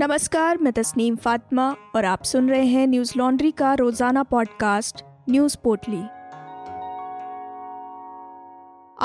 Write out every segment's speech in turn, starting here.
नमस्कार, मैं तस्नीम फातिमा और आप सुन रहे हैं न्यूज लॉन्ड्री का रोजाना पॉडकास्ट न्यूज पोटली।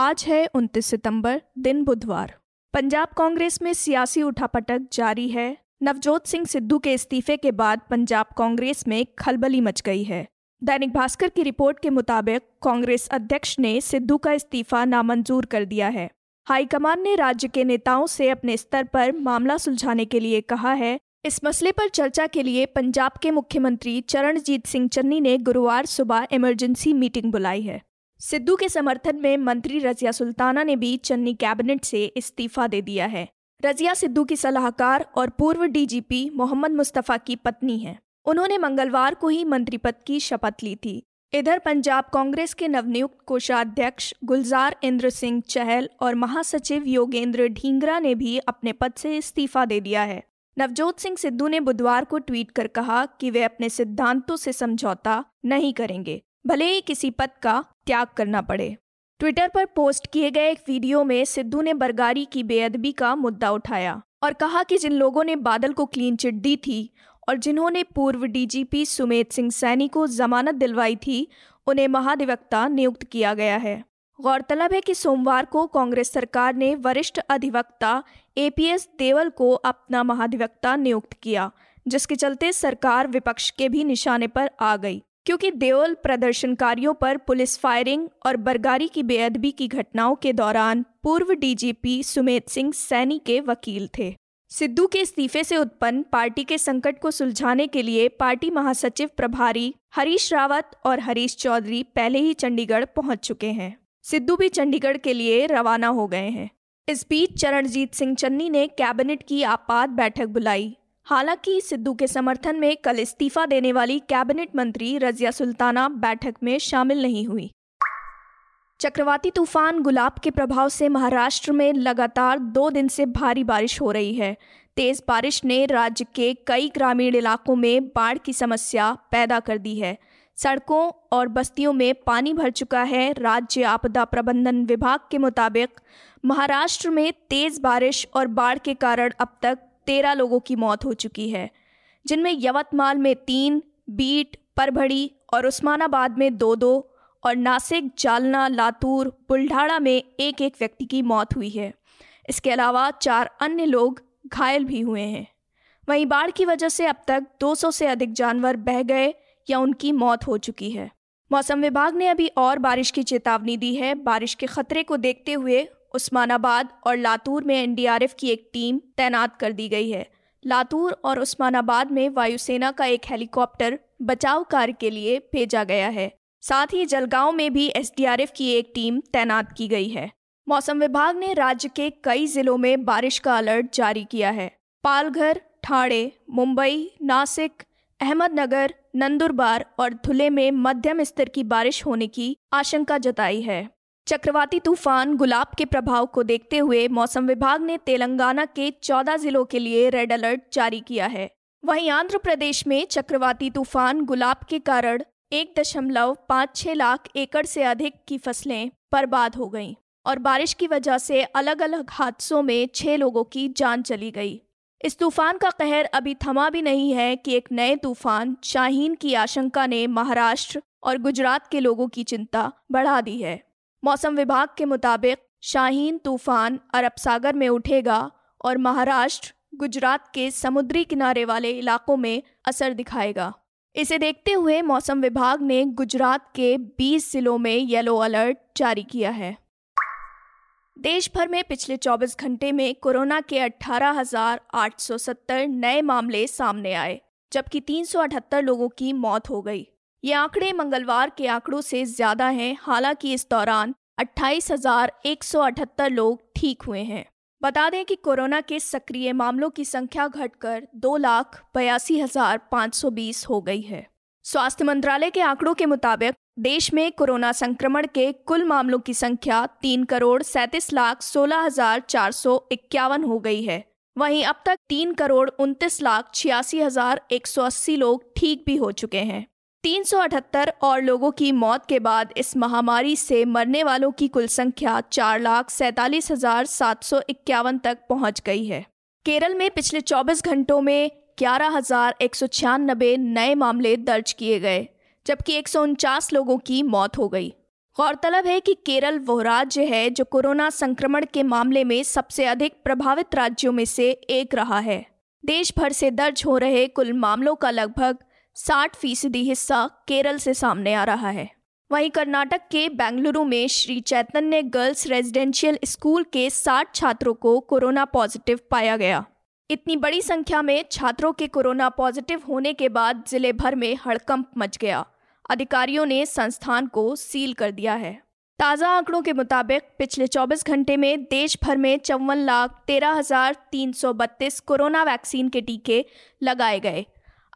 आज है 29 सितंबर, दिन बुधवार। पंजाब कांग्रेस में सियासी उठापटक जारी है। नवजोत सिंह सिद्धू के इस्तीफे के बाद पंजाब कांग्रेस में खलबली मच गई है। दैनिक भास्कर की रिपोर्ट के मुताबिक कांग्रेस अध्यक्ष ने सिद्धू का इस्तीफा नामंजूर कर दिया है। हाईकमान ने राज्य के नेताओं से अपने स्तर पर मामला सुलझाने के लिए कहा है। इस मसले पर चर्चा के लिए पंजाब के मुख्यमंत्री चरणजीत सिंह चन्नी ने गुरुवार सुबह इमरजेंसी मीटिंग बुलाई है। सिद्धू के समर्थन में मंत्री रजिया सुल्ताना ने भी चन्नी कैबिनेट से इस्तीफा दे दिया है। रजिया सिद्धू की सलाहकार और पूर्व डीजीपी मोहम्मद मुस्तफा की पत्नी है। उन्होंने मंगलवार को ही मंत्री पद की शपथ ली थी। इधर पंजाब कांग्रेस के नवनियुक्त कोषाध्यक्ष गुलजार इंद्र सिंह चहल और महासचिव योगेंद्र ढिंगरा ने भी अपने पद से इस्तीफा दे दिया है। नवजोत सिंह सिद्धू ने बुधवार को ट्वीट कर कहा कि वे अपने सिद्धांतों से समझौता नहीं करेंगे, भले ही किसी पद का त्याग करना पड़े। ट्विटर पर पोस्ट किए गए एक वीडियो में सिद्धू ने बरगारी की बेअदबी का मुद्दा उठाया और कहा कि जिन लोगों ने बादल को क्लीन चिट दी थी और जिन्होंने पूर्व डीजीपी सुमेध सिंह सैनी को जमानत दिलवाई थी, उन्हें महाधिवक्ता नियुक्त किया गया है। गौरतलब है कि सोमवार को कांग्रेस सरकार ने वरिष्ठ अधिवक्ता एपीएस देवल को अपना महाधिवक्ता नियुक्त किया, जिसके चलते सरकार विपक्ष के भी निशाने पर आ गई, क्योंकि देवल प्रदर्शनकारियों पर पुलिस फायरिंग और बरगारी की बेअदबी की घटनाओं के दौरान पूर्व डीजीपी सुमेध सिंह सैनी के वकील थे। सिद्धू के इस्तीफे से उत्पन्न पार्टी के संकट को सुलझाने के लिए पार्टी महासचिव प्रभारी हरीश रावत और हरीश चौधरी पहले ही चंडीगढ़ पहुंच चुके हैं। सिद्धू भी चंडीगढ़ के लिए रवाना हो गए हैं। इस बीच चरणजीत सिंह चन्नी ने कैबिनेट की आपात बैठक बुलाई। हालांकि सिद्धू के समर्थन में कल इस्तीफा देने वाली कैबिनेट मंत्री रजिया सुल्ताना बैठक में शामिल नहीं हुई। चक्रवाती तूफान गुलाब के प्रभाव से महाराष्ट्र में लगातार 2 दिन से भारी बारिश हो रही है। तेज बारिश ने राज्य के कई ग्रामीण इलाकों में बाढ़ की समस्या पैदा कर दी है। सड़कों और बस्तियों में पानी भर चुका है। राज्य आपदा प्रबंधन विभाग के मुताबिक महाराष्ट्र में तेज बारिश और बाढ़ के कारण अब तक 13 लोगों की मौत हो चुकी है, जिनमें यवतमाल में 3, बीट, परभड़ी और उस्मानाबाद में 2 और नासिक, जालना, लातूर, बुल्ढाणा में 1-1 व्यक्ति की मौत हुई है। इसके अलावा 4 अन्य लोग घायल भी हुए हैं। वहीं बाढ़ की वजह से अब तक 200 से अधिक जानवर बह गए या उनकी मौत हो चुकी है। मौसम विभाग ने अभी और बारिश की चेतावनी दी है। बारिश के खतरे को देखते हुए उस्मानाबाद और लातूर में एनडीआरएफ की एक टीम तैनात कर दी गई है। लातूर और उस्मानाबाद में वायुसेना का एक हेलीकॉप्टर बचाव कार्य के लिए भेजा गया है। साथ ही जलगांव में भी एसडीआरएफ की एक टीम तैनात की गई है। मौसम विभाग ने राज्य के कई जिलों में बारिश का अलर्ट जारी किया है। पालघर, ठाणे, मुंबई, नासिक, अहमदनगर, नंदुरबार और धुले में मध्यम स्तर की बारिश होने की आशंका जताई है। चक्रवाती तूफान गुलाब के प्रभाव को देखते हुए मौसम विभाग ने तेलंगाना के 14 जिलों के लिए रेड अलर्ट जारी किया है। वहीं आंध्र प्रदेश में चक्रवाती तूफान गुलाब के कारण 1.56 लाख एकड़ से अधिक की फसलें बर्बाद हो गईं और बारिश की वजह से अलग अलग हादसों में 6 लोगों की जान चली गई। इस तूफान का कहर अभी थमा भी नहीं है कि एक नए तूफान शाहीन की आशंका ने महाराष्ट्र और गुजरात के लोगों की चिंता बढ़ा दी है। मौसम विभाग के मुताबिक शाहीन तूफान अरब सागर में उठेगा और महाराष्ट्र, गुजरात के समुद्री किनारे वाले इलाकों में असर दिखाएगा। इसे देखते हुए मौसम विभाग ने गुजरात के 20 जिलों में येलो अलर्ट जारी किया है। देश भर में पिछले 24 घंटे में कोरोना के 18,870 नए मामले सामने आए, जबकि 378 लोगों की मौत हो गई। ये आंकड़े मंगलवार के आंकड़ों से ज्यादा हैं। हालांकि इस दौरान 28,178 लोग ठीक हुए हैं। बता दें कि कोरोना के सक्रिय मामलों की संख्या घटकर 2,82,520 हो गई है। स्वास्थ्य मंत्रालय के आंकड़ों के मुताबिक देश में कोरोना संक्रमण के कुल मामलों की संख्या 3,37,16,451 हो गई है। वहीं अब तक 3,29,86,180 लोग ठीक भी हो चुके हैं। 378 और लोगों की मौत के बाद इस महामारी से मरने वालों की कुल संख्या 4,47,751 तक पहुंच गई है। केरल में पिछले 24 घंटों में 11,196 नए मामले दर्ज किए गए, जबकि 149 लोगों की मौत हो गई। गौरतलब है कि केरल वह राज्य है जो कोरोना संक्रमण के मामले में सबसे अधिक प्रभावित राज्यों में से एक रहा है। देश भर से दर्ज हो रहे कुल मामलों का लगभग 60% हिस्सा केरल से सामने आ रहा है। वहीं कर्नाटक के बेंगलुरु में Shri Chaitanya girls residential school के 60 छात्रों को कोरोना पॉजिटिव पाया गया। इतनी बड़ी संख्या में छात्रों के कोरोना पॉजिटिव होने के बाद जिले भर में हड़कंप मच गया। अधिकारियों ने संस्थान को सील कर दिया है। ताज़ा आंकड़ों के मुताबिक पिछले 24 घंटे में देश भर में 54,13,332 कोरोना वैक्सीन के टीके लगाए गए।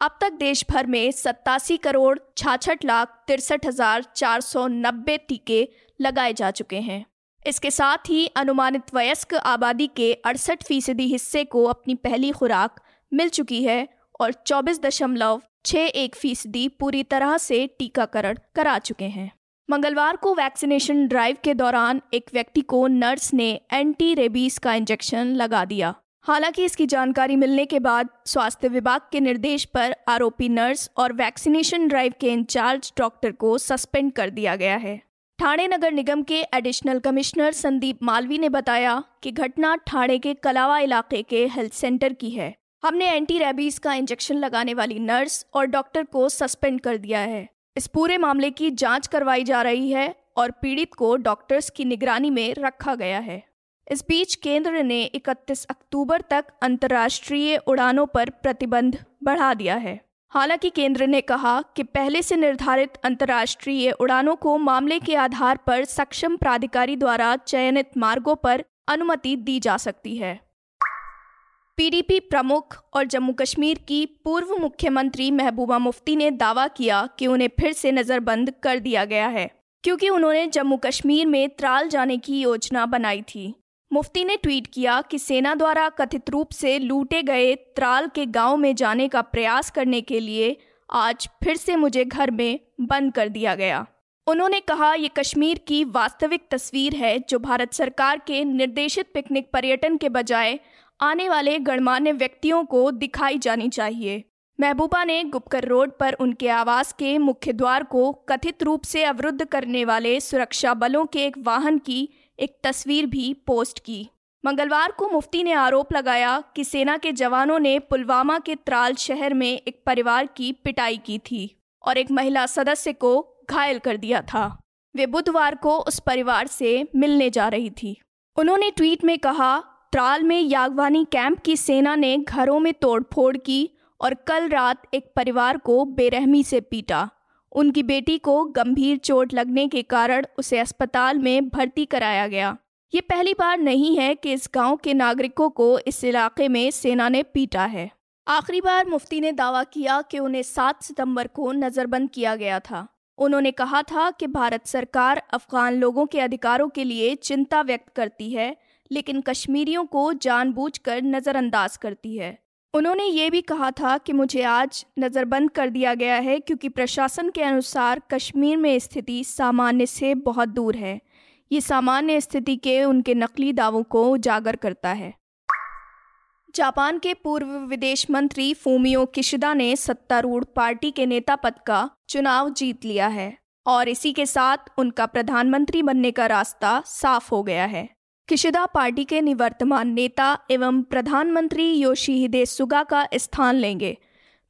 अब तक देश भर में 87,66,63,490 टीके लगाए जा चुके हैं। इसके साथ ही अनुमानित वयस्क आबादी के 68% हिस्से को अपनी पहली खुराक मिल चुकी है और 24.61% पूरी तरह से टीकाकरण करा चुके हैं। मंगलवार को वैक्सीनेशन ड्राइव के दौरान एक व्यक्ति को नर्स ने एंटी रेबीज का इंजेक्शन लगा दिया। हालांकि इसकी जानकारी मिलने के बाद स्वास्थ्य विभाग के निर्देश पर आरोपी नर्स और वैक्सीनेशन ड्राइव के इंचार्ज डॉक्टर को सस्पेंड कर दिया गया है। ठाणे नगर निगम के एडिशनल कमिश्नर संदीप मालवी ने बताया कि घटना ठाणे के कलावा इलाके के हेल्थ सेंटर की है। हमने एंटी रेबीज का इंजेक्शन लगाने वाली नर्स और डॉक्टर को सस्पेंड कर दिया है। इस पूरे मामले की जांच करवाई जा रही है और पीड़ित को डॉक्टर्स की निगरानी में रखा गया है। इस बीच केंद्र ने 31 अक्टूबर तक अंतर्राष्ट्रीय उड़ानों पर प्रतिबंध बढ़ा दिया है। हालांकि केंद्र ने कहा कि पहले से निर्धारित अंतर्राष्ट्रीय उड़ानों को मामले के आधार पर सक्षम प्राधिकारी द्वारा चयनित मार्गों पर अनुमति दी जा सकती है। पीडीपी प्रमुख और जम्मू कश्मीर की पूर्व मुख्यमंत्री महबूबा मुफ्ती ने दावा किया कि उन्हें फिर से नज़रबंद कर दिया गया है, क्योंकि उन्होंने जम्मू कश्मीर में त्राल जाने की योजना बनाई थी। मुफ्ती ने ट्वीट किया कि सेना द्वारा कथित रूप से लूटे गए त्राल के गांव में जाने का प्रयास करने के लिए आज फिर से मुझे घर में बंद कर दिया गया। उन्होंने कहा ये कश्मीर की वास्तविक तस्वीर है जो भारत सरकार के निर्देशित पिकनिक पर्यटन के बजाय आने वाले गणमान्य व्यक्तियों को दिखाई जानी चाहिए। महबूबा ने गुपकर रोड पर उनके आवास के मुख्य द्वार को कथित रूप से अवरुद्ध करने वाले सुरक्षा बलों के एक वाहन की एक तस्वीर भी पोस्ट की। मंगलवार को मुफ्ती ने आरोप लगाया कि सेना के जवानों ने पुलवामा के त्राल शहर में एक परिवार की पिटाई की थी और एक महिला सदस्य को घायल कर दिया था। वे बुधवार को उस परिवार से मिलने जा रही थी। उन्होंने ट्वीट में कहा, त्राल में यागवानी कैंप की सेना ने घरों में तोड़फोड़ की और कल रात एक परिवार को बेरहमी से पीटा। उनकी बेटी को गंभीर चोट लगने के कारण उसे अस्पताल में भर्ती कराया गया। ये पहली बार नहीं है कि इस गांव के नागरिकों को इस इलाके में सेना ने पीटा है। आखिरी बार मुफ्ती ने दावा किया कि उन्हें 7 सितंबर को नज़रबंद किया गया था। उन्होंने कहा था कि भारत सरकार अफगान लोगों के अधिकारों के लिए चिंता व्यक्त करती है, लेकिन कश्मीरियों को जानबूझकर नज़रअंदाज करती है। उन्होंने ये भी कहा था कि मुझे आज नज़रबंद कर दिया गया है क्योंकि प्रशासन के अनुसार कश्मीर में स्थिति सामान्य से बहुत दूर है। ये सामान्य स्थिति के उनके नकली दावों को उजागर करता है। जापान के पूर्व विदेश मंत्री फुमियो किशिदा ने सत्तारूढ़ पार्टी के नेता पद का चुनाव जीत लिया है और इसी के साथ उनका प्रधानमंत्री बनने का रास्ता साफ हो गया है। किशिदा पार्टी के निवर्तमान नेता एवं प्रधानमंत्री योशीहिदे सुगा का स्थान लेंगे।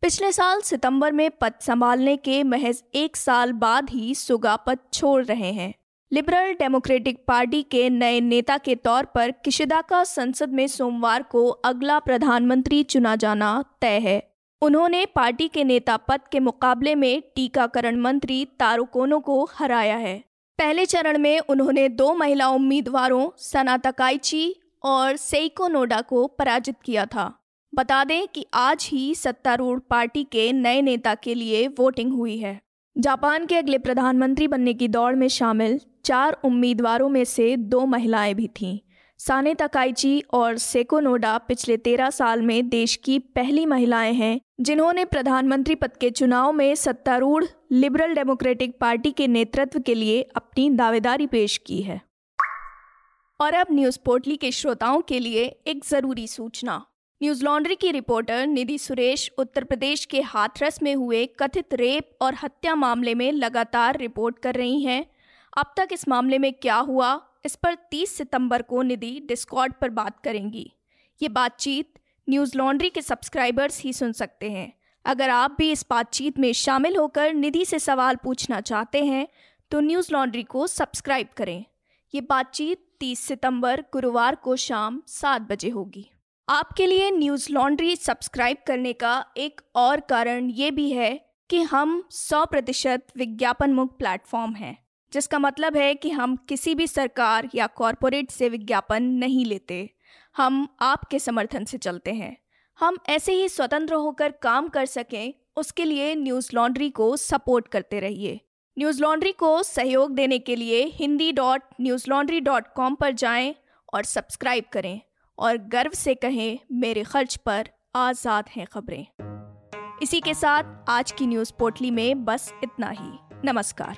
पिछले साल सितंबर में पद संभालने के महज 1 साल बाद ही सुगा पद छोड़ रहे हैं। लिबरल डेमोक्रेटिक पार्टी के नए नेता के तौर पर किशिदा का संसद में सोमवार को अगला प्रधानमंत्री चुना जाना तय है। उन्होंने पार्टी के नेता पद के मुकाबले में टीकाकरण मंत्री तारुकोनो को हराया है। पहले चरण में उन्होंने 2 महिला उम्मीदवारों सनाताकाइची और सेइको नोडा को पराजित किया था। बता दें कि आज ही सत्तारूढ़ पार्टी के नए नेता के लिए वोटिंग हुई है। जापान के अगले प्रधानमंत्री बनने की दौड़ में शामिल 4 उम्मीदवारों में से 2 महिलाएं भी थीं। सनाताकाइची और सेइको नोडा पिछले 13 साल में देश की पहली महिलाएं हैं जिन्होंने प्रधानमंत्री पद के चुनाव में सत्तारूढ़ लिबरल डेमोक्रेटिक पार्टी के नेतृत्व के लिए अपनी दावेदारी पेश की है। और अब न्यूज़ पोर्टली के श्रोताओं के लिए एक ज़रूरी सूचना। न्यूज लॉन्ड्री की रिपोर्टर निधि सुरेश उत्तर प्रदेश के हाथरस में हुए कथित रेप और हत्या मामले में लगातार रिपोर्ट कर रही हैं। अब तक इस मामले में क्या हुआ, इस पर 30 सितंबर को निधि डिस्कॉर्ड पर बात करेंगी। ये बातचीत न्यूज लॉन्ड्री के सब्सक्राइबर्स ही सुन सकते हैं। अगर आप भी इस बातचीत में शामिल होकर निधि से सवाल पूछना चाहते हैं तो न्यूज लॉन्ड्री को सब्सक्राइब करें। ये बातचीत 30 सितंबर गुरुवार को शाम 7 बजे होगी। आपके लिए न्यूज़ लॉन्ड्री सब्सक्राइब करने का एक और कारण ये भी है कि हम 100% विज्ञापन मुक्त प्लेटफॉर्म हैं, जिसका मतलब है कि हम किसी भी सरकार या कॉरपोरेट से विज्ञापन नहीं लेते। हम आपके समर्थन से चलते हैं। हम ऐसे ही स्वतंत्र होकर काम कर सकें, उसके लिए न्यूज़ लॉन्ड्री को सपोर्ट करते रहिए। न्यूज़ लॉन्ड्री को सहयोग देने के लिए hindi.newslaundry.com पर जाएं और सब्सक्राइब करें और गर्व से कहें, मेरे खर्च पर आज़ाद हैं खबरें। इसी के साथ आज की न्यूज़ पोटली में बस इतना ही। नमस्कार।